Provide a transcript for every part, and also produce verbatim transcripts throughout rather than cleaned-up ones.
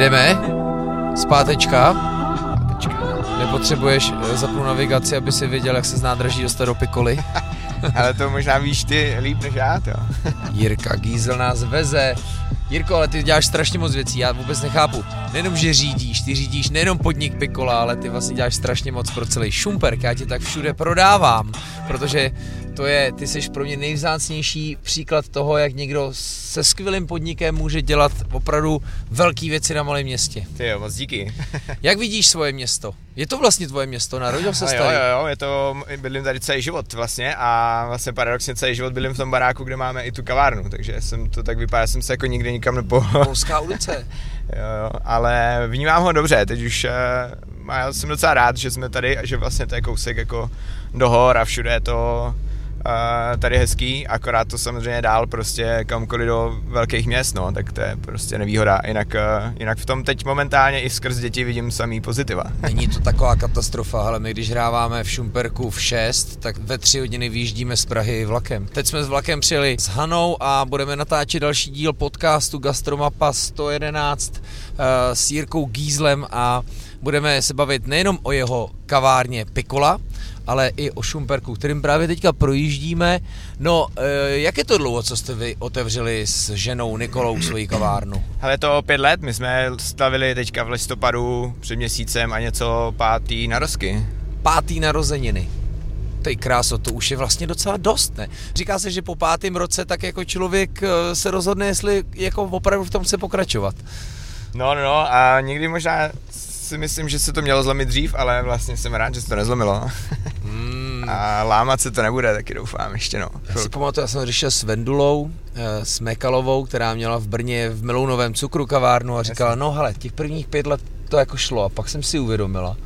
jedeme? Zpátečka. Zpátečka. Nepotřebuješ zapnout navigaci, aby si věděl, jak se z nádraží dostat do Piccoly? Ale to možná víš ty líp než já, to. Jirka Gýzel nás veze. Jirko, ale ty děláš strašně moc věcí, já vůbec nechápu. Nejenom, že řídíš, ty řídíš nejenom podnik Piccola, ale ty vlastně děláš strašně moc pro celý Šumperk, já tě tak všude prodávám, protože to je, ty jsi pro mě nejvzácnější příklad toho, jak někdo se skvělým podnikem může dělat opravdu velký věci na malém městě. Ty jo, moc díky. Jak vidíš svoje město? Je to vlastně tvoje město, narodil se tady? Jo, jo, jo, je to, bydlím tady celý život vlastně a vlastně paradoxně celý život bydlím v tom baráku, kde máme i tu kavárnu, takže jsem to tak vypadá, jsem se jako nikdy nikam nepohnul. Polská ulice. Jo, jo, ale vnímám ho dobře, teď už uh, já jsem docela rád, že jsme tady a že vlastně to je kousek jako do hor a všude je to uh, tady hezký, akorát to samozřejmě dál prostě kamkoliv do velkých měst, no, tak to je prostě nevýhoda, jinak, uh, jinak v tom teď momentálně i skrz děti vidím samý pozitiva. Není to taková katastrofa, ale my když hráváme v Šumperku v šest, tak ve tři hodiny vyjíždíme z Prahy vlakem. Teď jsme s vlakem přijeli s Hanou a budeme natáčet další díl podcastu Gastromapa sto jedenáct uh, s Jirkou Gýzlem a budeme se bavit nejenom o jeho kavárně Piccola, ale i o Šumperku, kterým právě teďka projíždíme. No, jak je to dlouho, co jste vy otevřeli s ženou Nikolou svoji kavárnu? Hele, to pět let, my jsme slavili teďka v listopadu před měsícem a něco pátý narozky. Pátý narozeniny. Tej kráso, to už je vlastně docela dost, ne? Říká se, že po pátém roce tak jako člověk se rozhodne, jestli jako opravdu v tom chce pokračovat. No, no, no a někdy možná si myslím, že se to mělo zlomit dřív, ale vlastně jsem rád, že se to nezlomilo. Mm. A lámat se to nebude, taky doufám ještě, no. Já si pamatuju, já jsem řešil s Vendulou, s Mekalovou, která měla v Brně v Melounovém cukru kavárnu a říkala, no hele, těch prvních pět let to jako šlo a pak jsem si uvědomila,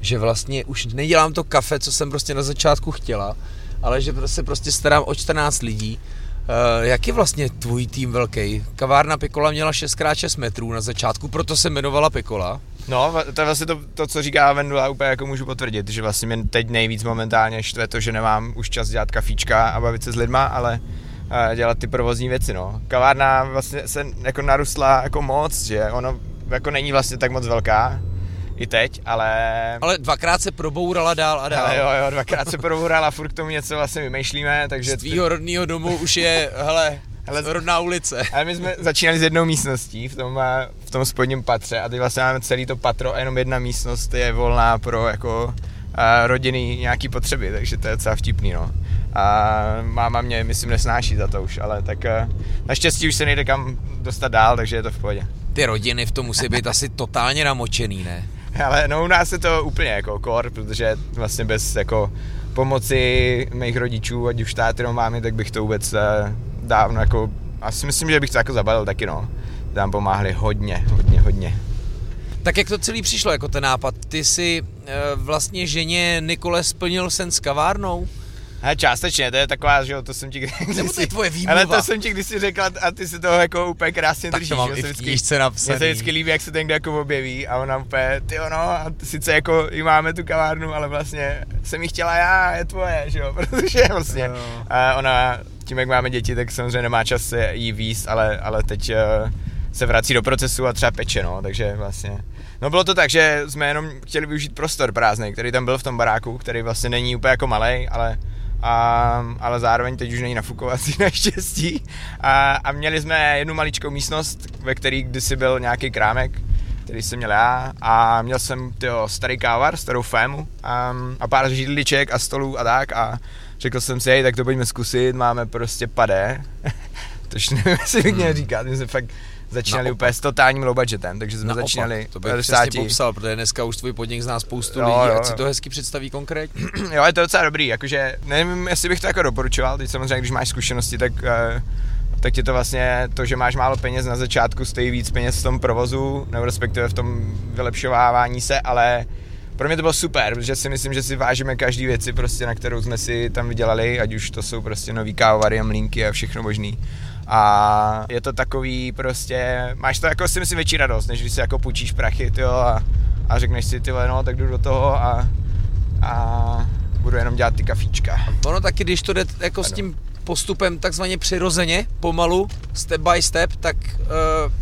že vlastně už nedělám to kafe, co jsem prostě na začátku chtěla, ale že se prostě starám o čtrnáct lidí. Uh, jak je vlastně tvůj tým velký? Kavárna Piccola měla šest krát šest metrů na začátku, proto se jmenovala Piccola. No, to je vlastně to, to co říká Vendula, úplně jako můžu potvrdit, že vlastně mě teď nejvíc momentálně štve to, že nemám už čas dělat kafíčka a bavit se s lidma, ale uh, dělat ty provozní věci, no. Kavárna vlastně se jako narůstla jako moc, že ono jako není vlastně tak moc velká. I teď, ale... Ale dvakrát se probourala dál a dál. Ale jo, jo, dvakrát se probourala, furt k tomu něco vlastně vymýšlíme, takže... Z tvýho rodného domu už je, hele, hele, rodná ulice. Ale my jsme začínali s jednou místností v tom, v tom spodním patře a teď vlastně máme celý to patro a jenom jedna místnost je volná pro jako rodiny nějaký potřeby, takže to je docela vtipný, no. A máma mě, myslím, nesnáší za to už, ale tak naštěstí už se nejde kam dostat dál, takže je to v pohodě. Ty rodiny v tom musí být asi totálně namočený, ne? Ale no u nás je to úplně jako kor, protože vlastně bez jako pomoci mých rodičů, ať už táty, no mámy, tak bych to vůbec dávno jako, asi myslím, že bych to jako zabalil taky, no. Tam pomáhli hodně, hodně, hodně. Tak jak to celý přišlo jako ten nápad? Ty jsi e, vlastně ženě Nikole splnil sen s kavárnou? Hele, částečně, to je taková, že to jsem ti kdysi... Nebo to je tvoje výmluva. Ale to jsem ti kdysi řekla a ty si toho jako úplně krásně tak držíš. Tak to mám i v knížce napsaný. Mně se vždycky líbí, jak se ten kdo jako objeví a ona úplně, ty ono, a sice jako i máme tu kavárnu, ale vlastně jsem ji chtěla já, je tvoje, že jo, protože vlastně no. A ona, tím jak máme děti, tak samozřejmě nemá čas se jí víst, ale, ale teď se vrací do procesu a třeba peče, no, takže vlastně... No bylo to tak, že jsme jenom chtěli využít prostor prázdnej, který tam byl v tom baráku, který vlastně není úplně jako malej, ale A, ale zároveň teď už není nafukovací naštěstí a, a měli jsme jednu maličkou místnost, ve který kdysi byl nějaký krámek, který jsem měl já a měl jsem tyjo, starý kávar, starou fému a, a pár židliček a stolů a tak a řekl jsem si, hej, tak to pojďme zkusit, máme prostě padé, tož nevím, jestli bych měl říkat, my jsme fakt začínali naopak. Úplně s totálním low budgetem, takže jsme naopak. Začínali to bych přesně popsal, protože dneska už tvůj podnik zná spoustu jo, lidí, jo, ať si to hezky představí konkrétně. Jo, je to docela dobrý, jakože nevím, jestli bych to jako doporučoval, teď samozřejmě, když máš zkušenosti, tak, tak tě to vlastně, to, že máš málo peněz na začátku, stojí víc peněz v tom provozu, nebo respektive v tom vylepšovávání se, ale pro mě to bylo super, protože si myslím, že si vážíme každý věci, prostě, na kterou jsme si tam vydělali, ať už to jsou prostě nový kávovary a mlýnky a všechno možný. A je to takový prostě, máš to jako si myslím větší radost, než když si jako půjčíš prachy, tyjo, a, a řekneš si, tyjo, no, tak jdu do toho a, a budu jenom dělat ty kafíčka. Ono taky, když to jde jako ano. S tím postupem takzvaně přirozeně, pomalu, step by step, tak... Uh...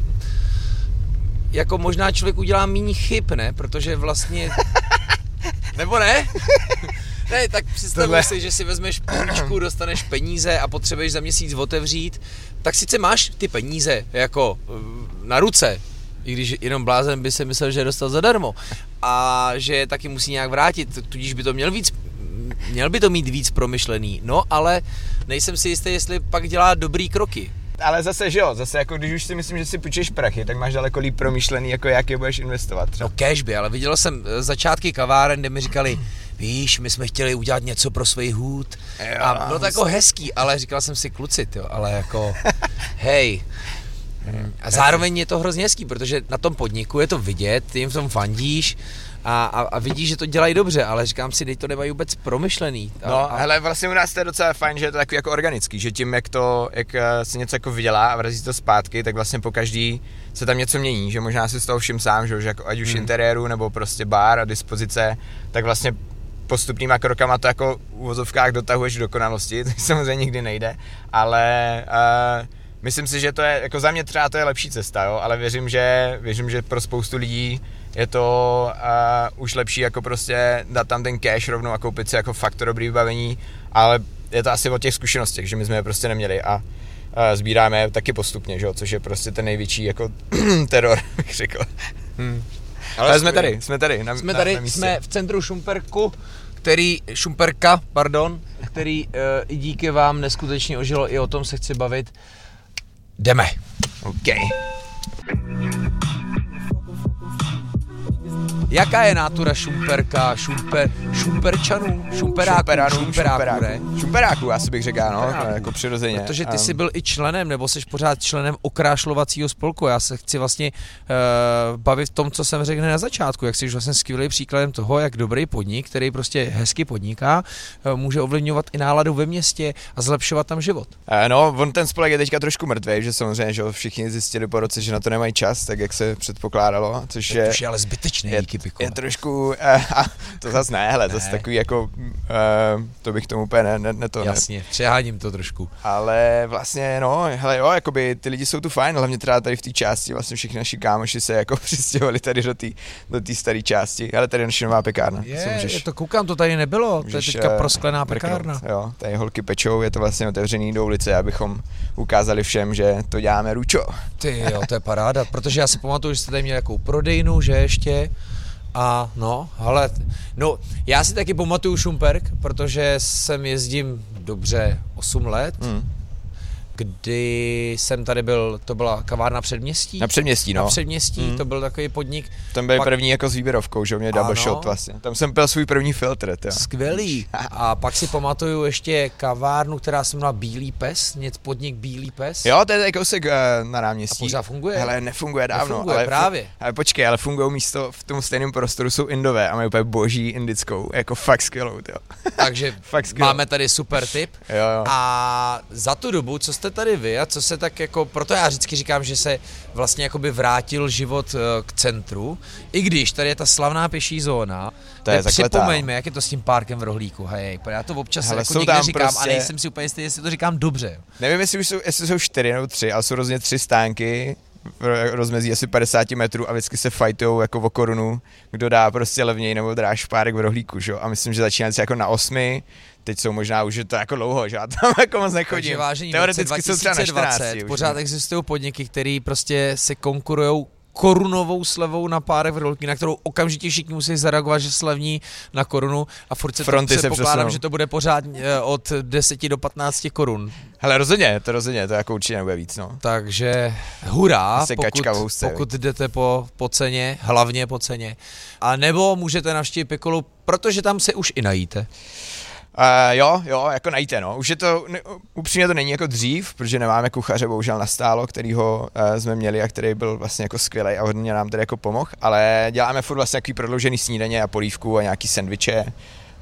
jako možná člověk udělá méně chyb, ne? Protože vlastně... Nebo ne? Ne, tak představuj Tohle. si, že si vezmeš půjčku, dostaneš peníze a potřebuješ za měsíc otevřít, tak sice máš ty peníze jako na ruce, i když jenom blázen by se myslel, že je dostal zadarmo a že je taky musí nějak vrátit, tudíž by to měl víc, měl by to mít víc promyšlený, no ale nejsem si jistý, jestli pak dělá dobrý kroky. Ale zase, že jo, zase jako když už si myslím, že si půjčíš prachy, tak máš daleko líp promyšlený, jako jak je budeš investovat. Třeba. No cash by, ale viděl jsem začátky kaváren, kde mi říkali, víš, my jsme chtěli udělat něco pro svůj hůd jo, a bylo to jako hezký, ale říkal jsem si kluci, jo, ale jako hej. A zároveň je to hrozně hezký, protože na tom podniku je to vidět, ty jim v tom fandíš a, a, a vidíš, že to dělají dobře, ale říkám si, teď to nemají vůbec promyšlený. A, no, a... hele, vlastně u nás to je docela fajn, že je to takový jako organický, že tím, jak to, jak se něco jako vydělá a vrazí to zpátky, tak vlastně po každý se tam něco mění, že možná si z toho všim sám, že jako ať už hmm. interiéru nebo prostě bar a dispozice, tak vlastně postupnýma krokama to jako v uvozovkách dotahuješ dokonalosti, tak samozřejmě nikdy nejde, ale... Uh, myslím si, že to je, jako za mě třeba to je lepší cesta, jo? Ale věřím, že věřím, že pro spoustu lidí je to uh, už lepší jako prostě dát tam ten cash rovnou a koupit si jako fakt to dobrý vybavení, ale je to asi o těch zkušenostech, že my jsme je prostě neměli a uh, sbíráme je taky postupně, že jo? Což je prostě ten největší jako teror, bych řekl. Hmm. Ale, ale jsme je. tady, jsme tady, na, jsme, na, tady na jsme v centru Šumperku, který, Šumperka, pardon, který uh, i díky vám neskutečně ožilo, i o tom se chci bavit. Jdeme. OK. Jaká je nátura Šumperka, šumper, šumperčanů, šumperáků, šumperáků, šumperáků, ne? Šumperáků, asi bych řekl, no, jako přirozeně. Protože ty jsi byl i členem, nebo jsi pořád členem okrášlovacího spolku. Já se chci vlastně uh, bavit v tom, co jsem řekl na začátku, jak jsi vlastně skvělý příkladem toho, jak dobrý podnik, který prostě hezky podniká, uh, může ovlivňovat i náladu ve městě a zlepšovat tam život. Uh, no, on ten spolek je teďka trošku mrtvej, že samozřejmě, že všichni zjistili po roce, že na to nemají čas, tak jak se předpokládalo, což je, je ale zbytečné. Je, Piccola. Je trošku, uh, to zase ne, hele, ne. Zase takový jako, uh, to bych tomu úplně ne, ne, ne to... Jasně, ne. Přeháním to trošku. Ale vlastně, no, hele jo, jakoby ty lidi jsou tu fajn, hlavně teda tady v té části, vlastně všichni naši kámoši se jako přistěhovali tady do té do staré části, ale tady je naše nová pekárna. Je, můžeš, je to koukám, to tady nebylo, to je teďka prosklená pekárna. Jo, tady holky pečou, je to vlastně otevřený do ulice, abychom ukázali všem, že to děláme ručo. Ty jo, to je paráda, protože já si pamatuju, že jste tady měli jakou prodejnu, že ještě. A no, hele, no, já si taky pamatuju Šumperk, protože sem jezdím dobře osm let, mm. kdy jsem tady byl, to byla kavárna Předměstí. Na Předměstí, no. Na Předměstí, mm. to byl takový podnik. Tam byl pak... první jako s výběrovkou, že mě double ano. shot vlastně. Tam jsem pil svůj první filtr, jo. Skvělý. A pak si pamatuju ještě kavárnu, která se jmenovala Bílý pes, něco podnik Bílý pes. Jo, to je tady kousek na náměstí. A pořád funguje. Hele, nefunguje dávno. Nefunguje, ale právě. Ale počkej, ale fungují místo v tom stejném prostoru, jsou Indové a mají úplně boží indickou, jako fakt skvělou, jo. Takže máme tady super tip. Jo, jo. A za tu dobu, co jste tady vy a co se tak jako, proto já vždycky říkám, že se vlastně jakoby vrátil život k centru, i když tady je ta slavná pěší zóna, to tak je připomeňme, jak je to s tím párkem v Rohlíku, hej, já to občas hele, jako někde říkám prostě... a nejsem si úplně jistý, jestli to říkám dobře. Nevím, jestli už jsou, jestli jsou čtyři nebo tři, ale jsou rozhodně tři stánky, rozmezí asi padesát metrů a vždycky se fajtujou jako o korunu, kdo dá prostě levněji nebo dráž párek v Rohlíku, že? A myslím, že začíná se jako na osmi, teď jsou možná už, že to je jako dlouho, že já tam jako moc nechodím. Vážení, teoreticky jsou třeba na čtrnácti. Pořád existují podniky, které prostě se konkurujou korunovou slevou na párek v Rohlíku, na kterou okamžitě všichni musí zareagovat, že slevní na korunu a furt se to předpokládám, že to bude pořád od deset do patnácti korun. Hele, rozhodně, to rozhodně, to jako určitě nebude víc, no. Takže hurá, pokud, pokud jdete po, po ceně, hlavně po ceně, a nebo můžete navštívit Piccolu, protože tam se už i najíte. Uh, jo, jo, jako najíte, no. Už je to, ne, upřímně to není jako dřív, protože nemáme kuchaře, bohužel nastálo, kterýho uh, jsme měli a který byl vlastně jako skvělej a hodně nám tady jako pomohl, ale děláme furt vlastně takový prodloužený snídaně a polívku a nějaký sendviče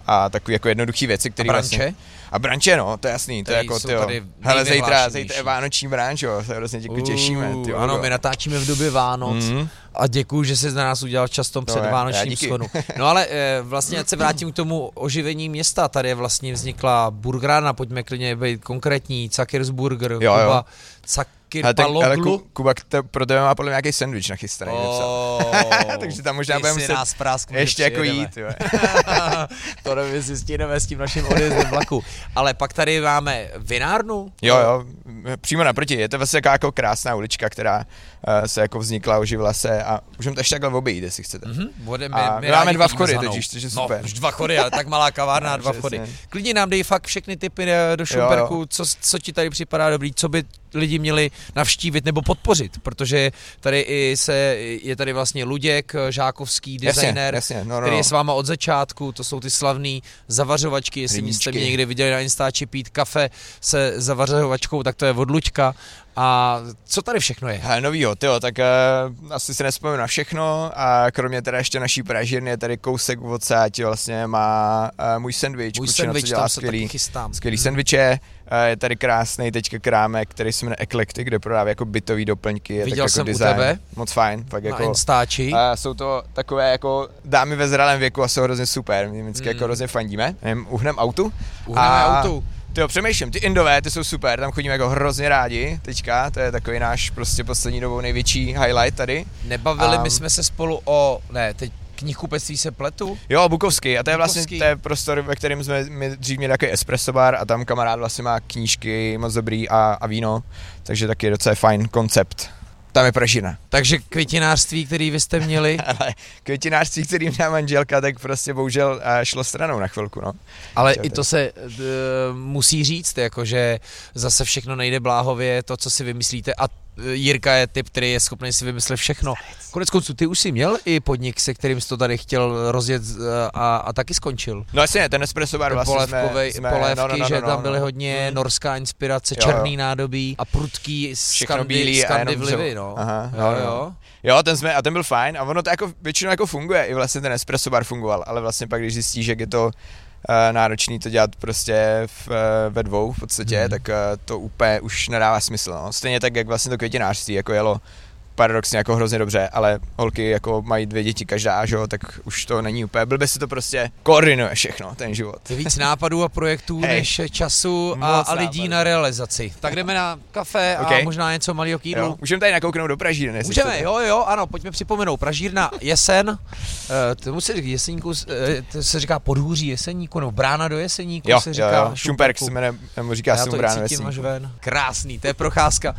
a takový jako jednoduchý věci, které vlastně... A branče, no, to je jasný, to je jako, tyjo, hele, zítra, zítra je vánoční branč, jo, se hrozně děkuji, těšíme, tyjo. Ano, my natáčíme v době Vánoc mm. a děkuji, že jsi na nás udělal čas v tom předvánočním schonu. No ale e, vlastně, ať se vrátím k tomu oživení města, tady vlastně vznikla burgerárna, pojďme klidně být konkrétní, Zuckersburger, Kuba, Kirpaloglu. Kuba, pro tebe má podle mě nějaký sandwich nachystaný. Oh, takže tam možná budeme muset ještě jako jít. To nevím, si stíneme s tím naším odjezdem vlaku. Ale pak tady máme vinárnu. Jo, jo, přímo naproti. Je to vlastně jako, jako krásná ulička, která uh, se jako vznikla, oživla se a můžeme to ještě takhle obejít, jestli chcete. Mm-hmm. A my, my máme dva vchody, totiž, což je super. No, už dva vchody, ale tak malá kavárna a dva vchody. Klidně nám dej fakt všechny tipy do Šumperku, jo, jo. Co, co ti tady připadá dobrý, co by lidi měli navštívit nebo podpořit, protože tady i se, je tady vlastně Luděk Žákovský, designer, jasně, jasně, no, no, který je s váma od začátku, to jsou ty slavný zavařovačky, jestli Hryničky. Jste mě někdy viděli na Instači pít kafe se zavařovačkou, tak to je od Luďka. A co tady všechno je? Hele, novýho, tyjo, tak uh, asi si nespomenu na všechno a kromě teda ještě naší pražírny je tady kousek odsáď, vlastně má uh, můj sandwich, můj kučina, sandwich, co dělá skvělý, skvělý mm. sandwiche, uh, je tady krásnej teďka krámek, který se jmenuje Eclectic, kde prodává jako bytový doplňky, je viděl tak jsem jako design, u tebe, moc fajn, fakt jako, na Instači. A uh, jsou to takové jako dámy ve zralém věku a jsou hrozně super, my vždycky mm. jako hrozně fandíme, nevím, uhnem autu? Uhneme a... autu. Ty jo, přemýšlím, ty Indové, ty jsou super, tam chodíme jako hrozně rádi teďka, to je takový náš prostě poslední dobou největší highlight tady. Nebavili um, my jsme se spolu o, ne, teď knihkupectví se pletu? Jo, Bukovský, a to je vlastně to je prostor, ve kterém jsme my dřív měli takový espresso bar a tam kamarád vlastně má knížky moc dobrý a, a víno, takže taky je docela fajn koncept. Tam je pražina. Takže květinářství, který vy jste měli? Ale květinářství, který měla manželka, tak prostě bohužel šlo stranou na chvilku, no. Ale i to se d, musí říct, jako, že zase všechno nejde bláhově, to, co si vymyslíte a Jirka je typ, který je schopný si vymyslet všechno. Koneckonců, ty už jsi měl i podnik, se kterým jsi to tady chtěl rozjet a, a taky skončil. No jasně, ten espresso bar vlastně polévkovej, jsme, polévky, no, no, no, že no, no, tam byly no. hodně mm. norská inspirace, jo, černý jo. nádobí a prudký skandy, skandy vlivy, no. Aha, jo, jo. jo. Jo, ten jsme, a ten byl fajn a ono to jako většinou jako funguje, i vlastně ten espresso bar fungoval, ale vlastně pak, když zjistíš, jak je to náročný to dělat prostě v, ve dvou v podstatě, mm. tak to úplně už nedává smysl, no. Stejně tak, jak vlastně to květinářství jako jelo paradoxně jako hrozně dobře, ale holky jako mají dvě děti každá, že jo, tak už to není úplně, blbě se to prostě koordinuje všechno, ten život. Je víc nápadů a projektů hey, než času a, a lidí nápadů. Na realizaci. Tak jdeme na kafe a okay. možná něco malýho k jídlu. Můžeme tady nakouknout do pražírny. Můžeme, chcete. Jo, jo, ano, pojďme připomenout. Pražírna Jeseň, tomu se říká Jeseníku, to se říká Podhůří Jeseníku, no brána do Jeseníku jo, se říká. Jo, jo. Šumperk se jmenuje, nebo říká se brána Jeseníku. Krásný, to je procházka.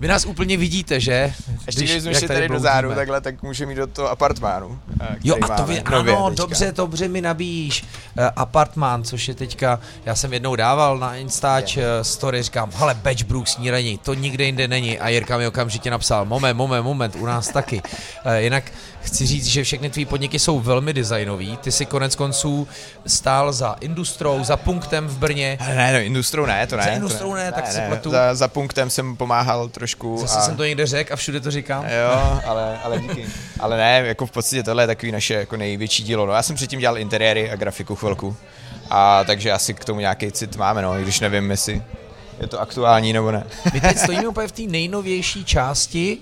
Vy nás úplně vidíte, že? Ještě když jsme šli tady do záru takhle, tak můžeme jít do toho apartmánu. Jo a to vy, ano, dobře, dobře mi nabíjíš. Uh, apartmán, což je teďka, já jsem jednou dával na Instač uh, story, říkám, hele, Batch Brook snídaní, to nikde jinde není. A Jirka mi okamžitě napsal, moment, moment, moment, u nás taky. Uh, jinak chci říct, že všechny tvý podniky jsou velmi designový. Ty jsi konec konců stál za Industrou, za Punktem v Brně. Ne, no, Industrou ne, to ne. Za Industrou ne, ne tak ne, si ne, pletu. Za, za Punktem jsem pomáhal trošku. Zase a... jsem to někde řekl a všude to říkám. Jo, ale, ale díky. Ale ne, jako v podstatě tohle je takový naše jako největší dílo. No, já jsem předtím dělal interiéry a grafiku chvilku. A takže asi k tomu nějaký cit máme, no, i když nevím, jestli je to aktuální nebo ne. My teď stojíme úplně v té nejnovější části,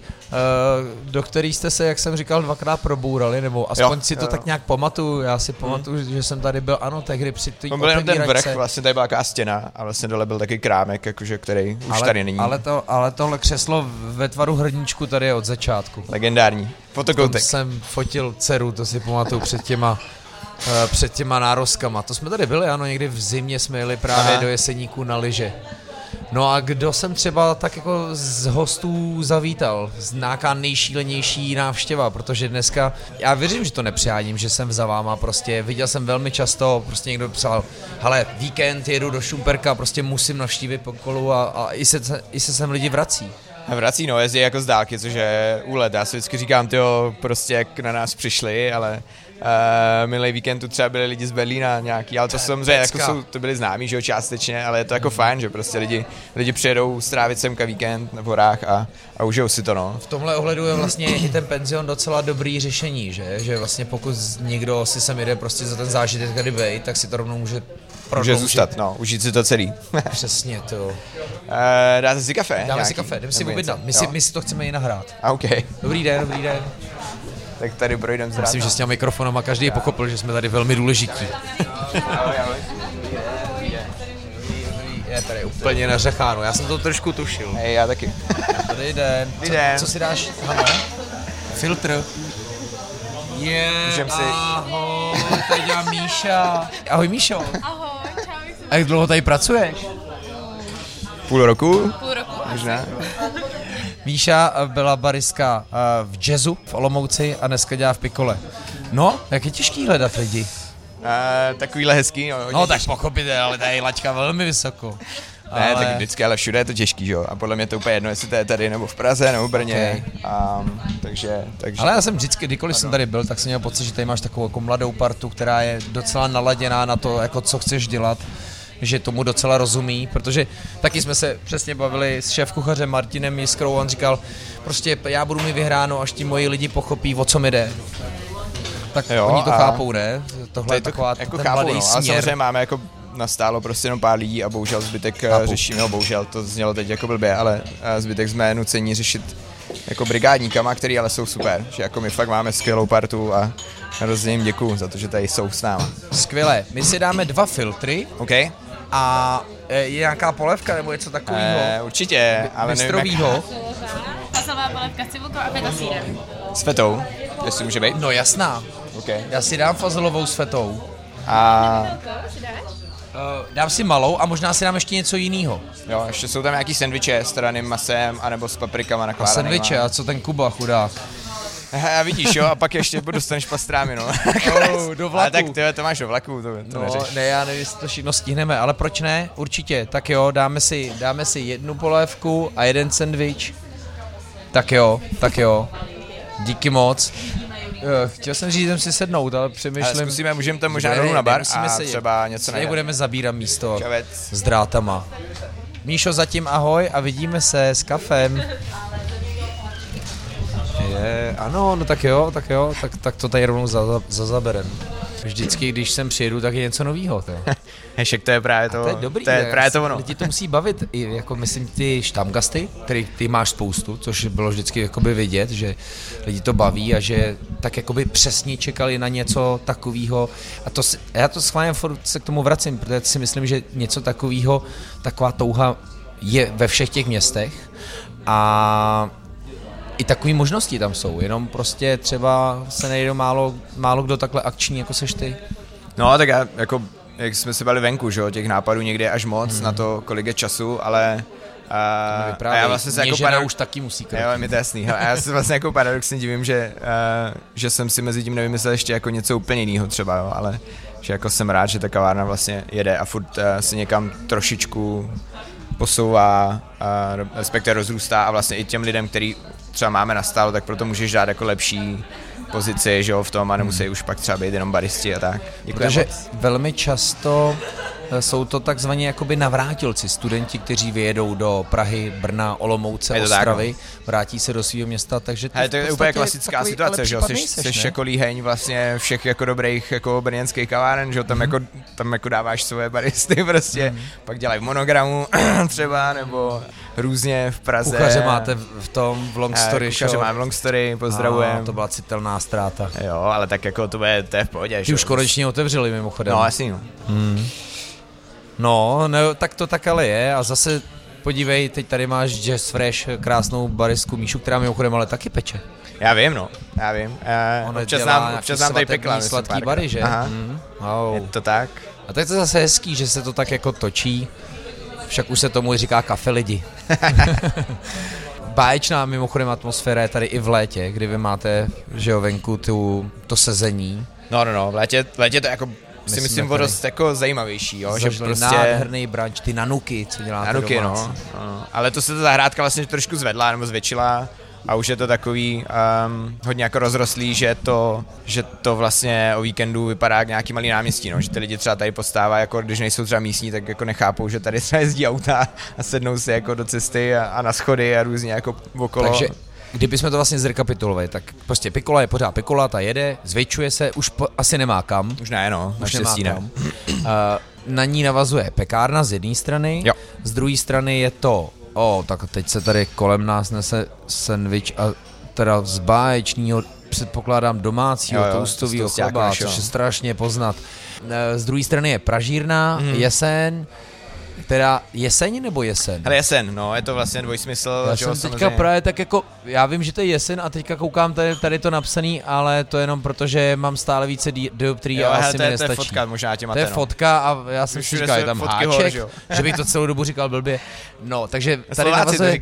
do které jste se, jak jsem říkal, dvakrát probourali, nebo aspoň jo, si to jo, tak nějak pamatuju. Já si pamatuju, hmm. že jsem tady byl, ano, tehdy při té otevíračce. Byl ten vrch, vlastně tady byla jaká stěna a vlastně dole byl taky krámek, jakože, který už ale, tady není. Ale, to, ale tohle křeslo ve tvaru Hrníčku tady je od začátku. Legendární. Fotokoutek. Jsem fotil dceru, to si pamatuju před těma... před těma nározkama. To jsme tady byli, ano, někdy v zimě jsme jeli právě aha. do Jeseníku na lyže. No a kdo jsem třeba tak jako z hostů zavítal, nějaká nejšílenější návštěva, protože dneska, já věřím, že to nepřiháním, že jsem za váma prostě, viděl jsem velmi často, prostě někdo psal, hele, víkend jedu do Šumperka, prostě musím navštívit Piccolu a, a i, se, i se sem lidi vrací. Vrací, no, jezdí jako z dálky, což je úlet, já si vždycky říkám, tyjo, prostě jak na nás přišli, ale... Uh, minulý víkend tu třeba byli lidi z Berlína nějaký, ale to samozřejmě jako jsou, to byli známí, že jo, částečně, ale je to jako mm. fajn, že prostě lidi, lidi přijedou strávit semka víkend v horách a, a užijou si to, no. V tomhle ohledu je vlastně i ten penzion docela dobrý řešení, že, že vlastně pokud někdo si sem jede prostě za ten zážitek tady bejt, tak si to rovnou může prodloužit. Může zůstat, no, užít si to celý. Přesně, to. Uh, dáte si kafe? Dáme nějaký? si kafe, jdeme si objednat, my si, my si to chceme i nahrát. A okay. Dobrý den, dobrý den. Tak tady projdeme zrát. Myslím, že s těma mikrofonama každý je pochopil, že jsme tady velmi důležití. je tady úplně na řechánu, já jsem to trošku tušil. Hej, já taky. Dobrý den. Co, co si dáš? Hane? Filtr. Je, si... ahoj, tady dělám Míša. Ahoj Míšo. Ahoj, čau. Jsem... A jak dlouho tady pracuješ? Půl roku? Půl roku. Možná. Míša byla baristka v jazzu v Olomouci a dneska dělá v Piccole. No, jak je těžký hledat lidi? Uh, takovýhle hezký, jo. No tak pochopíte, ale tady je laťka velmi vysoko. Ne, ale... tak vždycky, ale všude je to těžký, jo. A podle mě to úplně jedno, jestli to je tady nebo v Praze, nebo v Brně. Okay. Um, takže, takže... Ale já jsem vždycky, kdykoliv ano. jsem tady byl, tak jsem měl pocit, že tady máš takovou jako mladou partu, která je docela naladěná na to, jako co chceš dělat. Že tomu docela rozumí, protože taky jsme se přesně bavili s šéfkuchařem Martinem Jiskrou, on říkal, prostě já budu mi vyhráno, až ti moji lidi pochopí, o co mi jde. Tak jo, oni to chápou, ne? Tohle je taková jako ten chápu, mladý no, směr. A samozřejmě máme jako nastálo prostě jenom pár lidí a bohužel zbytek chápu. řešíme, no bohužel to znělo teď jako blbě, ale zbytek jsme nuceni řešit jako brigádníkama, který ale jsou super, že jako my fakt máme skvělou partu a hrozně jim děkuju za to, že tady jsou s náma. Skvělé, my si dáme dva filtry. Okay. A je nějaká polévka nebo něco takového? E, určitě, ale bystrovýho. Fazelová polévka s cibulkou a feta sýrem. S fetou, jestli může být? No jasná. Okay. Já si dám fazelovou s fetou. A... Dám si malou a možná si dám ještě něco jiného. Jo, ještě jsou tam nějaký sendviče s straným masem anebo s paprikama nakládanýma. A sendviče, a co ten Kuba chudák? A vidíš jo, a pak ještě dostaneš pastrámi, no. Oh, do vlaku. Ale tak tyhle, to máš do vlaku, to, to no, neřeš. Ne, já nevím, jestli to všechno stihneme, ale proč ne? Určitě, tak jo, dáme si, dáme si jednu polévku a jeden sendvič. Tak jo, tak jo. Díky moc. Chtěl jsem říct, že si sednout, ale přemýšlím. Ale zkusíme, můžeme tam možná jít na bar a se třeba něco najít. Budeme zabírat místo Čavec. S drátama. Míšo, zatím ahoj a vidíme se s kafem. Je, ano, no tak jo, tak jo, tak, tak to tady rovnou zazaberem. Vždycky, když sem přijedu, tak je něco novýho. Hešek, to je právě to, to je, dobrý, to je právě to ono. Lidi to musí bavit, i, jako myslím ty štamgasty, který ty máš spoustu, což bylo vždycky jakoby vidět, že lidi to baví a že tak jakoby přesně čekali na něco takovýho. A to, já to schválně se k tomu vracím, protože si myslím, že něco takovýho, taková touha je ve všech těch městech a i takové možnosti tam jsou, jenom prostě třeba se nejde málo, málo kdo takhle akční, jako seš ty. No tak já, jako, jak jsme se bali venku, že jo, těch nápadů někde je až moc hmm. na to, kolik je času, ale... A, a já vlastně se jako parad... už taky musí krotit. Jo, mi to jasný. Hele, a já se vlastně jako paradoxně divím, že, uh, že jsem si mezi tím nevymyslel ještě jako něco úplně jiného třeba, jo, ale že jako jsem rád, že ta kavárna vlastně jede a furt uh, se někam trošičku posouvá, uh, respektive rozrůstá a vlastně i těm lidem, který třeba máme nastálo, tak proto můžeš dát jako lepší pozici, že jo, v tom a nemusí už pak třeba být jenom baristi a tak. Děkuji. Protože moc. Velmi často jsou to takzvaní jakoby navrátilci, studenti, kteří vyjedou do Prahy, Brna, Olomouce, Ostravy, tak, no. vrátí se do svého města, takže to, ale to je úplně klasická takový, situace, že jo, seš, seš jako líheň vlastně všech jako dobrých jako brněnských kaváren, že jo, tam, mm-hmm. jako, tam jako dáváš svoje baristy prostě, mm-hmm. pak dělají v Monogramu třeba, nebo různě v Praze. Kuchaře máte v tom v Long Story, že jo. Kuchaře máme v Long Story, pozdravujem. To byla citelná ztráta. Jo, ale tak jako to je, to je v pohodě, že jo. Už konečně otevřeli mimochodem. No, asi no. Mm. No, no, tak to tak ale je a zase podívej, teď tady máš Jazz Fresh, krásnou baristku Míšu, která mimochodem ale taky peče. Já vím, no, já vím. Ona občas nám, občas nám tady pekla. Sladký bary, že? Aha, mm. oh. je to tak. A tak to je zase hezký, že se to tak jako točí, však už se tomu říká kafe lidi. Báječná mimochodem atmosféra je tady i v létě, kdy vy máte, že jo, venku tu, to sezení. No, no, no, v létě, v létě to jako... si myslím dost jako zajímavější, jo, že prostě nádherný branč, ty nanuky, co děláte nanuky, domácí. No, no. Ale to se ta zahrádka vlastně trošku zvedla nebo zvětšila a už je to takový um, hodně jako rozrostlý, že to, že to vlastně o víkendu vypadá jak nějaký malý náměstí, no, že ty lidi třeba tady postává, jako když nejsou třeba místní, tak jako nechápou, že tady třeba jezdí auta a sednou si jako do cesty a, a na schody a různě jako okolo. Takže kdybychom to vlastně zrekapitulovali, tak prostě Piccola je pořád Piccola, ta jede, zvětšuje se, už po, asi nemá kam. Už ne, no, už nemá kam. Uh, na ní navazuje pekárna z jedné strany, jo. Z druhé strany je to, o, oh, tak teď se tady kolem nás nese sendvič a teda z báječního, předpokládám domácího toustového chleba, což je strašně poznat. Uh, z druhé strany je pražírna, mm. Jeseň, Teda Jeseň nebo Jeseň? Ale Jeseň, no, je to vlastně dvojsmysl. Já jsem teďka právě tak jako, já vím, že to je Jeseň a teďka koukám tady, tady to napsaný, ale to jenom proto, že mám stále více dioptrií a asi mi nestačí. To je fotka možná těma. To je fotka a já jsem si říkal, je tam háček, že bych to celou dobu říkal blbě. No, takže tady navazuje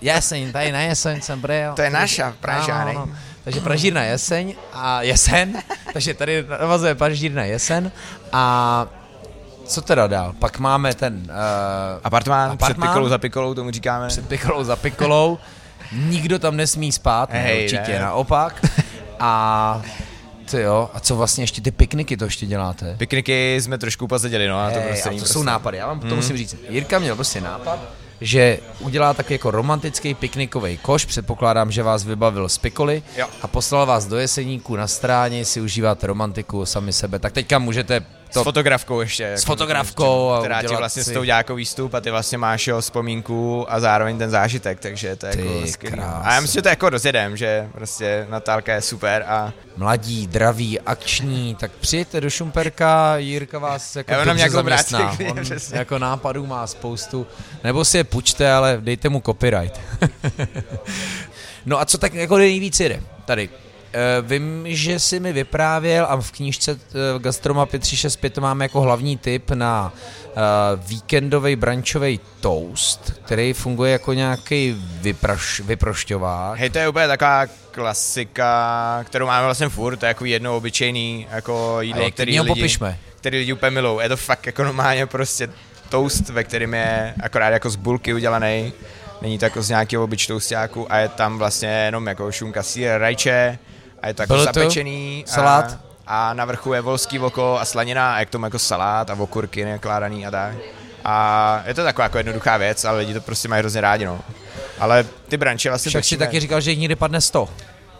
Jeseň, tady na Jeseň jsem brejel. To je naša Pražárej. Takže Pražírna Jeseň a Jeseň, takže tady navazuje Pražírna Jeseň a co teda dál? Pak máme ten uh, apartmán, apartmán, před Piccolou za Piccolou, tomu říkáme. Před Piccolou za Piccolou, nikdo tam nesmí spát, hey, určitě, ne. Naopak. A tyjo, a co vlastně ještě ty pikniky, to ještě děláte? Pikniky jsme trošku pozaděli, no. A hey, to prostě a to prostě. Jsou nápady, já vám to hmm. musím říct. Jirka měl prostě nápad, že udělá tak jako romantický piknikový koš, předpokládám, že vás vybavil z Piccoly a poslal vás do Jeseníku na stráně, si užíváte romantiku sami sebe, tak teďka můžete to... S fotografkou ještě. S jako fotografkou. Která ti vlastně si... s tou dělákou výstup a ty vlastně máš jeho vzpomínku a zároveň ten zážitek, takže to je ty jako skvělý. A já myslím, že to jako rozjedem, že prostě Natálka je super a... Mladí, draví, akční, tak přijďte do Šumperka, Jirka vás jako dobře zaměstná. On jako nápadů má spoustu, nebo si je půjčte, ale dejte mu copyright. No a co tak jako nejvíc jde tady? Vím, že jsi mi vyprávěl a v knížce Gastromapa tři sta šedesát pět máme jako hlavní tip na víkendový brančový toast, který funguje jako nějaký vypraš- vyprošťovák. Hej, to je úplně taková klasika, kterou máme vlastně furt, to je jako jedno obyčejný jako jídlo, který lidi, který lidi úplně milou. Je to fakt jako normálně prostě toast, ve kterém je akorát jako z bulky udělaný. Není to jako z nějakého obyčtoustiáku a je tam vlastně jenom jako šunka, sýr, rajče a je to jako zapečený. Salát. A, a na vrchu je volský voko a slanina a je k tomu jako salát a okurky nekládaný a tak. A je to taková jako jednoduchá věc, ale lidi to prostě mají hrozně rádi, no. Ale ty branče vlastně... Však si taky říkal, že jich někdy padne sto.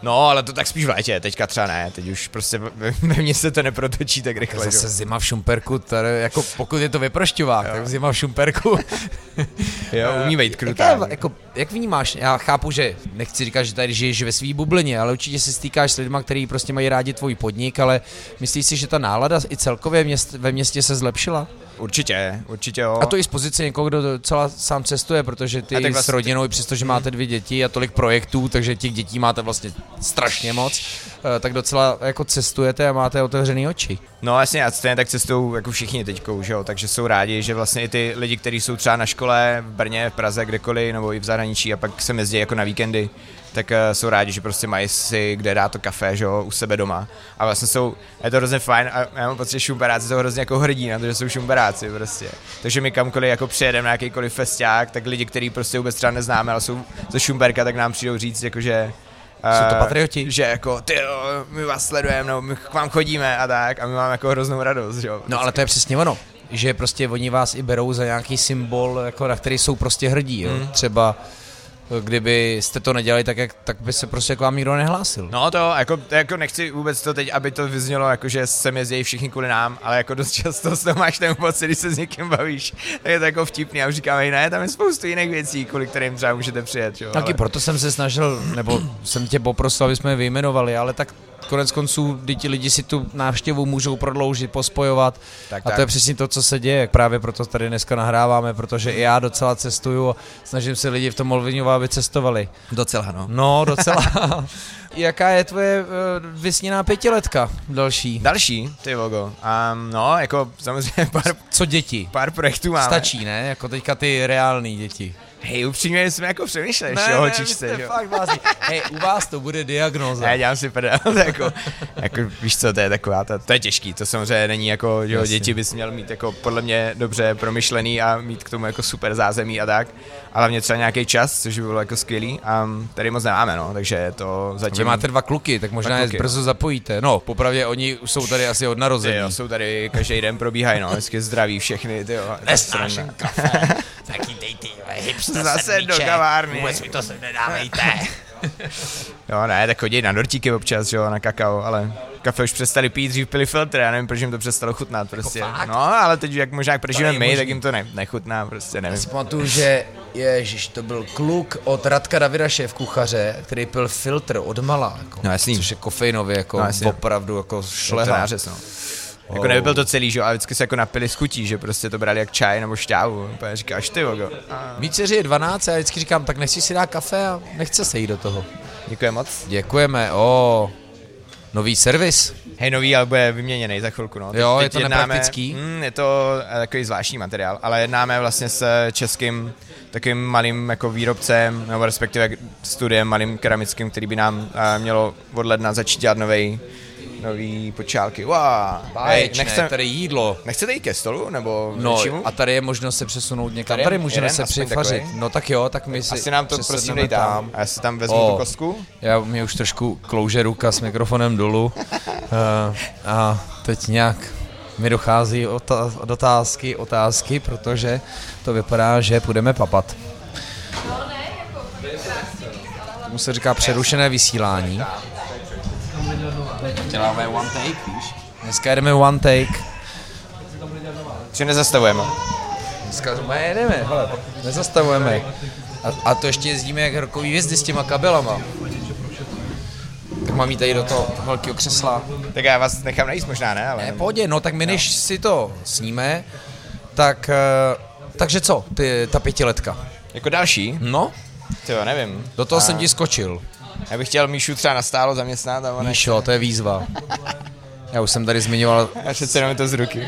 No, ale to tak spíš v létě, teďka třeba ne, teď už prostě ve mně se to neprotočí tak rychle. Zase zima v Šumperku, tady, jako pokud je to vyprošťovák, tak zima v Šumperku. Jo, umí vejt krutá. Jako, jak vnímáš, já chápu, že nechci říkat, že tady žiješ ve svý bublině, ale určitě se stýkáš s lidma, kteří prostě mají rádi tvůj podnik, ale myslíš si, že ta nálada i celkově měst, ve městě se zlepšila? Určitě, určitě jo. A to i z pozice někoho, kdo docela sám cestuje, protože ty vlastně s rodinou, ty... přestože máte dvě děti a tolik projektů, takže těch dětí máte vlastně strašně moc, tak docela jako cestujete a máte otevřený oči. No jasně, a stejně tak cestují jako všichni teďkou, že jo, takže jsou rádi, že vlastně i ty lidi, kteří jsou třeba na škole v Brně, v Praze, kdekoliv, nebo i v zahraničí a pak sem jezdí jako na víkendy, tak uh, jsou rádi, že prostě mají si kde dát to kafe, že jo, u sebe doma. A vlastně jsou, je to hrozně fajn a já mám pocit, že Šumperáci jsou hrozně jako hrdí na to, že jsou Šumperáci prostě. Takže my kamkoliv jako přijedeme na jakýkoliv festiák, tak lidi, kteří prostě vůbec třeba neznáme, ale jsou ze Šumperka, tak nám přijdou říct, jakože... Jsou to patrioti. Uh, že jako, ty jo, my vás sledujeme, no, my k vám chodíme a tak a my máme jako hroznou radost, že jo. No ale to je přesně ono, že prostě oni vás i berou za nějaký symbol, jako na který jsou prostě hrdí, jo. Mm. Třeba kdyby jste to nedělali, tak, jak, tak by se prostě k vám nikdo nehlásil. No to, jako, jako nechci vůbec to teď, aby to vyznělo, jako, že sem jezdějí všichni kvůli nám, ale jako dost často z toho máš ten pocit, když se s někým bavíš, tak je to jako vtipný a už říkáme, ne, tam je spoustu jiných věcí, kvůli kterým třeba můžete přijet. Jo, taky ale... proto jsem se snažil, nebo jsem tě poprosil, aby jsme je vyjmenovali, ale tak konec konců ti lidi si tu návštěvu můžou prodloužit, pospojovat tak, tak. A to je přesně to, co se děje, právě proto tady dneska nahráváme, protože i já docela cestuju a snažím se lidi v tom ovlivňovat, aby cestovali. Docela, no. No, docela. Jaká je tvoje vysněná pětiletka další? Další? Ty vogo. Um, no, jako samozřejmě pár... Co děti? Pár projektů máme. Stačí, ne? Jako teďka ty reální děti. Hej, upřímně jsme jako přemýšleli, že jo, čičce, jo. Ne, ne, fakt vážně. Hej, u vás to bude diagnóza. Ne, dělám si prdel, jako, jako, víš co, to je taková, to, to je těžký, to samozřejmě není jako, že jo, děti bys měl mít jako podle mě dobře promyšlený a mít k tomu jako super zázemí a tak, a hlavně třeba nějaký čas, což by bylo jako skvělý a tady moc nemáme, no, takže to zatím... Vy máte dva kluky, tak možná kluky. Je brzo zapojíte, no, popravdě oni jsou tady asi od narození. Jo, jsou tady, každý den probíhají, no, hezky zdraví všechny, ty jo. Taky dej ty hipster zase do kavárny. Vůbec mi to se nedávejte. Jo ne, tak chodí na dortíky občas, jo, na kakao, ale kafe už přestali pít, dřív pili filtr, já nevím, proč jim to přestalo chutnat prostě. Jako no, ale teď jak možná prežijeme my, možný. Tak jim to ne, nechutná, prostě nevím. Já si pamatuju, že ježiš, to byl kluk od Radka Davida, šéfkuchaře, který pil filtr odmala, jako, no, což je kofeinově jako no, opravdu jako šleha. Oh. Jako nebyl to celý, že? A vždycky se jako napili z chutí, že prostě to brali jak čaj nebo šťávu. A říká, až ty vogo. A... Mí dceři je dvanáct a já vždycky říkám, tak nechci si dát kafe a nechce se jít do toho. Děkuji moc. Děkujeme, o. Nový servis. Hej, nový, ale bude vyměněný za chvilku, no. Teď, jo, je to jednáme, nepraktický. Mm, je to takový zvláštní materiál, ale jednáme vlastně s českým takovým malým jako výrobcem, nebo respektive studiem malým keramickým, který by nám uh, mělo od ledna začít dělat novej, nový počálky. Wow. Báječné, nechce, tady jídlo. Nechcete jít ke stolu, nebo no, něčemu? A tady je možnost se přesunout někam, tady, tady můžeme jeden, se přifařit. No tak jo, tak my si asi nám to prosím dej tam. A já si tam vezmu oh. tu kostku. Já mě už trošku klouže ruka s mikrofonem dolů. uh, a teď nějak mi dochází otá- dotázky, otázky, protože to vypadá, že půjdeme papat. Tomu se říká přerušené vysílání. Děláme one take, víš? Dneska jedeme one take. Či nezastavujeme? Dneska jedeme, hele, nezastavujeme. A, a to ještě jezdíme jak rokový hvězdy s těma kabelama. Tak mám jít tady do toho velkého křesla. Tak já vás nechám najít možná, ne? Ale... Ne, pohodě, no tak my než no. si to sníme, tak... Takže co, ty, ta pětiletka? Jako další? No. Tyjo, nevím. Do toho a... jsem ti skočil. Já bych chtěl Míšu třeba nastálo zaměstnat a on... Míšo, to je výzva. Já už jsem tady zmiňoval... Já přece jenom to z ruky.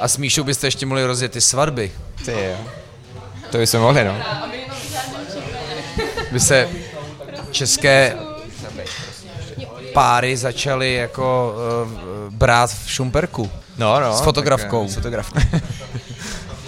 A s Míšou byste ještě mohli rozjet ty svatby. Ty jo. To bychom mohli, no. By se české páry začaly jako uh, brát v Šumperku. No, no. S fotografkou. S fotografkou.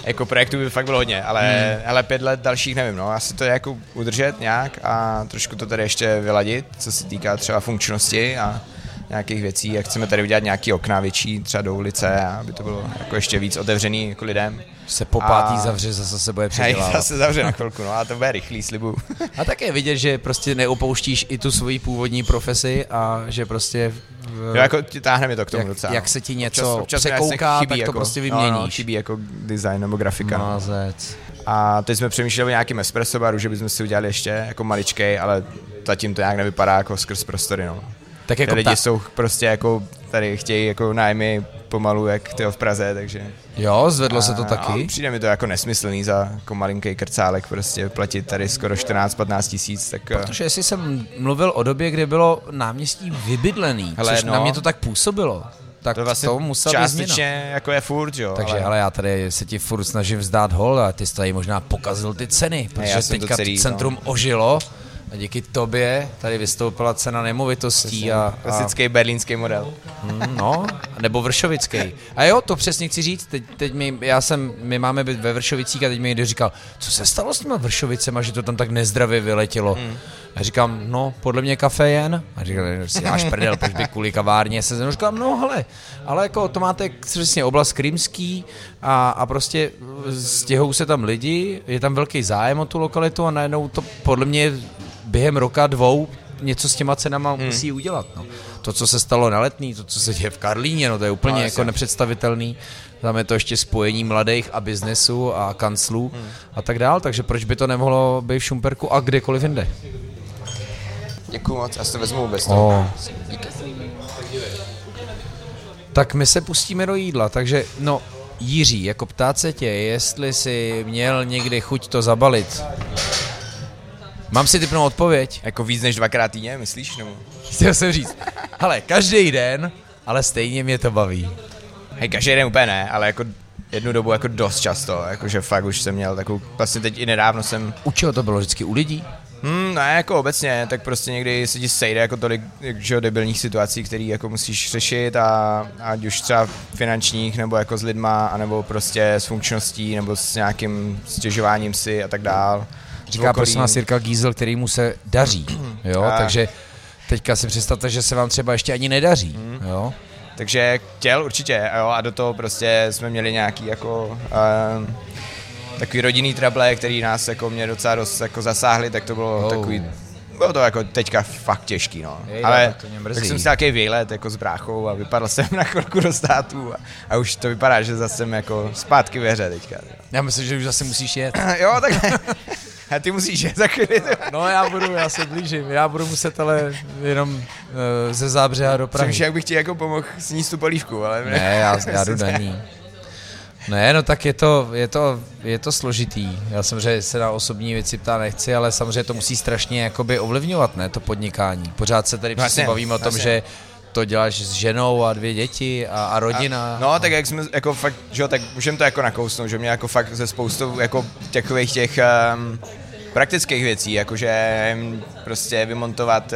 Jako projektů by fakt bylo hodně, ale, hmm. ale pět let dalších nevím, no, asi to je jako udržet nějak a trošku to tady ještě vyladit, co se týká třeba funkčnosti a nějakých věcí, jak chceme tady udělat nějaký okna větší, třeba do ulice, aby to bylo jako ještě víc otevřený jako lidem. Se po pátý a... zavře, zase se bude předělávat. Já se zavře na chvilku, no a to bude rychlý, slibuju. A tak je vidět, že prostě neopouštíš i tu svoji původní profesi a že prostě... V... Jo, jako táhne mi to k tomu jak, docela. Jak se ti něco občas, občas překouká, chybí, tak jako, to prostě vyměníš. No, no, chybí jako design nebo grafika. Mázec. No. A teď jsme přemýšleli o nějakým espresso baru, že bychom si udělali ještě jako maličkej, ale zatím to nějak nevypadá jako skrz prostory, no. Tak jako lidi ta... jsou prostě jako tady chtějí jako nájmy pomalu jak tyho v Praze, takže... Jo, zvedlo a, se to taky. A přijde mi to jako nesmyslný za jako malinký krcálek prostě platit tady skoro čtrnáct patnáct tisíc, tak... Protože jestli jsem mluvil o době, kdy bylo náměstí vybydlený, hele, což no, na mě to tak působilo, tak to, vlastně to musel být částečně jako je furt, jo. Takže ale... ale já tady se ti furt snažím vzdát hol a ty jsi tady možná pokazil ty ceny, protože ne, teďka celý, centrum no. ožilo. A díky tobě tady vystoupila cena nemovitostí a... Klasický a... berlínský model. Mm, no, nebo vršovický. A jo, to přesně chci říct, teď, teď my, já jsem, my máme být ve Vršovicích a teď mi někdo říkal, co se stalo s těma Vršovicema, že to tam tak nezdravě vyletělo. Mm. A říkám, no, podle mě kafe jen. A říkal, si máš prdel, proč by kvůli kavárně se zemnou. Říkám, no hele, ale jako to máte přesně oblast krymský a, a prostě stěhou se tam lidi, je tam velký zájem o tu lokalitu a najednou to podle mě během roka, dvou, něco s těma cenama hmm. musí udělat, no. To, co se stalo na Letný, to, co se děje v Karlíně, no to je úplně no, jako nepředstavitelný. Tam je to ještě spojení mladých a biznesu a kanclů hmm. a tak dál, takže proč by to nemohlo být v Šumperku a kdekoliv jinde? Děkuju moc, já si to vezmu vůbec toho. Tak my se pustíme do jídla, takže no, Jiří, jako ptát se tě, jestli si měl někdy chuť to zabalit. Mám si typnou odpověď. Jako víc než dvakrát týdně, myslíš? Nebo? Chtěl jsem říct, hele, každý den, ale stejně mě to baví. Hej, každý den úplně ne, ale jako jednu dobu jako dost často, jakože fakt už jsem měl takovou, vlastně teď i nedávno jsem... U čeho to bylo vždycky? U lidí? Hmm, ne, jako obecně, tak prostě někdy se ti sejde jako tolik, že debilních situací, které jako musíš řešit a ať už třeba finančních, nebo jako s lidma, anebo prostě s funkčností, nebo s nějakým stěžováním si a tak dál. Říká prosím nás Jirka Gýzel, který mu se daří, jo, a... takže teďka si představte, že se vám třeba ještě ani nedaří, mm. jo. Takže chtěl určitě, jo, a do toho prostě jsme měli nějaký jako um, takový rodinný trable, který nás jako mě docela dost jako zasáhli, tak to bylo oh. takový, bylo to jako teďka fakt těžký, no. Jej, ale tak, tak jsem si nějaký výlet jako s bráchou a vypadl jsem na chvilku do států a, a už to vypadá, že zase jsem jako zpátky ve hře teďka. Jo. Já myslím, že už zase musíš jet. Jo, tak. A ty musíš je za chvíli. No já budu, já se blížím, já budu muset ale jenom uh, ze Zábřeha do Prahy. Přemýšlím, jak bych ti jako pomohl sníst tu polívku, ale... Ne, ne já, já jdu na ní. Ne, no tak je to, je to, je to složitý. Já samozřejmě se na osobní věci ptá nechci, ale samozřejmě to musí strašně jakoby ovlivňovat, ne, to podnikání. Pořád se tady no přesně bavíme o tom, no že to děláš s ženou a dvě děti a, a rodina. A, no a... tak jak jsme jako fakt, že jo, tak můžeme to jako nakousnout, že mě jako fakt ze spoustou jako takových těch um, praktických věcí, jakože prostě vymontovat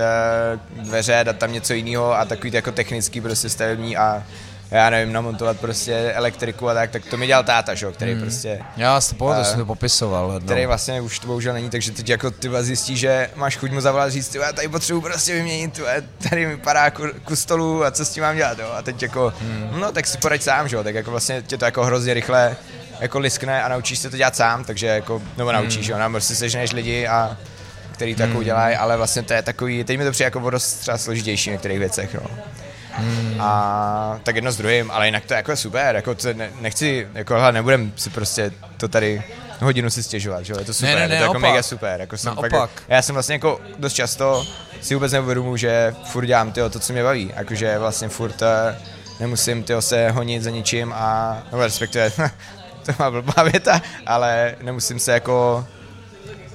uh, dveře, dát tam něco jiného a takový jako technický prostě stavební a já nevím, namontovat prostě elektriku a tak, tak to mi dělal táta, že jo, který hmm. prostě... Já si to jsem to popisoval. No. Který vlastně už to bohužel není, takže teď jako ty zjistí, že máš chuť mu zavolat říct, já tady potřebuji prostě vyměnit, tady mi padá ku stolu a co s tím mám dělat, jo, a teď jako, hmm. no tak si poraď sám, že jo, tak jako vlastně tě to jako hrozně rychle jako liskne a naučíš se to dělat sám, takže jako, nebo naučíš, jo, nám prostě sežneš lidi a... který to hmm. jako dělají, ale vlastně to je takový, teď mi to přijde jako dost třeba složitější v některých věcech, no. Hmm. A tak jedno s druhým, ale jinak to je jako super, jako to ne, nechci, jako hele, nebudem si prostě to tady hodinu si stěžovat, že jo, je to super, ne, ne, ne, je to opak. Jako mega super, jako jsem pak, já jsem vlastně jako dost často si vůbec neuvědomuji, že furt dělám tyjo, to, co mě baví, jakože vlastně furt nemusím tyjo, se honit za ničím a, nebo respektive, to má blbá věta, ale nemusím se jako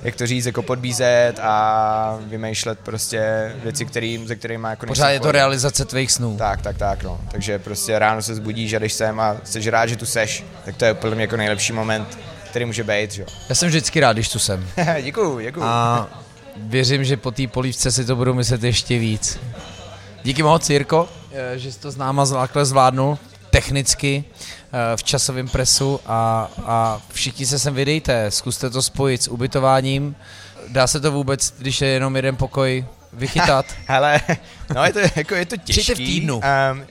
jak to říct, jako podbízet a vymýšlet prostě věci, kterým, ze kterými má jako... Pořád je to realizace tvých snů. Tak, tak, tak, no. Takže prostě ráno se zbudíš a jdeš sem a jsi rád, že tu seš, tak to je podle mě jako nejlepší moment, který může být, že jo. Já jsem vždycky rád, když tu jsem. Děkuju, děkuju. A věřím, že po té polívce si to budu myslet ještě víc. Díky moc, Jirko, že jsi to s náma zvládnul technicky, v časovém presu a, a všichni se sem vydejte, zkuste to spojit s ubytováním. Dá se to vůbec, když je jenom jeden pokoj, vychytat? Ha, hele, no je to, jako je to těžký. Přijďte v týdnu. Um,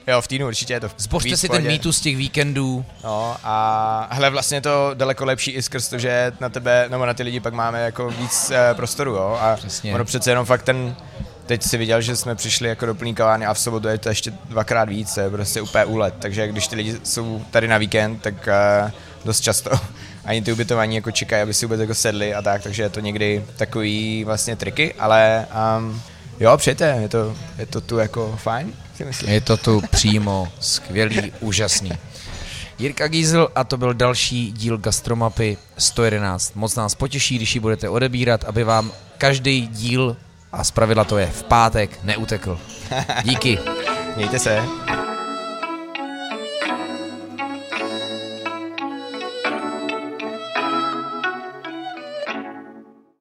jo, v týdnu určitě je to. Zbořte si ten mýtus z těch víkendů. No a hele, vlastně to daleko lepší i skrz to, že na tebe, nebo na ty lidi pak máme jako víc uh, prostoru, jo. A přesně. Ono přece jenom fakt ten... Teď si viděl, že jsme přišli jako do plný kavárny a v sobotu je to ještě dvakrát víc, to je prostě úplně úlet, takže když ty lidi jsou tady na víkend, tak uh, dost často ani ty ubytování jako čekají, aby si vůbec jako sedli a tak, takže je to někdy takový vlastně triky, ale um, jo, přijďte, je to, je to tu jako fajn, si myslím. Je to tu přímo skvělý, úžasný. Jirka Gýzel a to byl další díl Gastromapy sto jedenáct. Moc nás potěší, když ji budete odebírat, aby vám každý díl a zpravidla to je v pátek neutekl. Díky. Mějte se.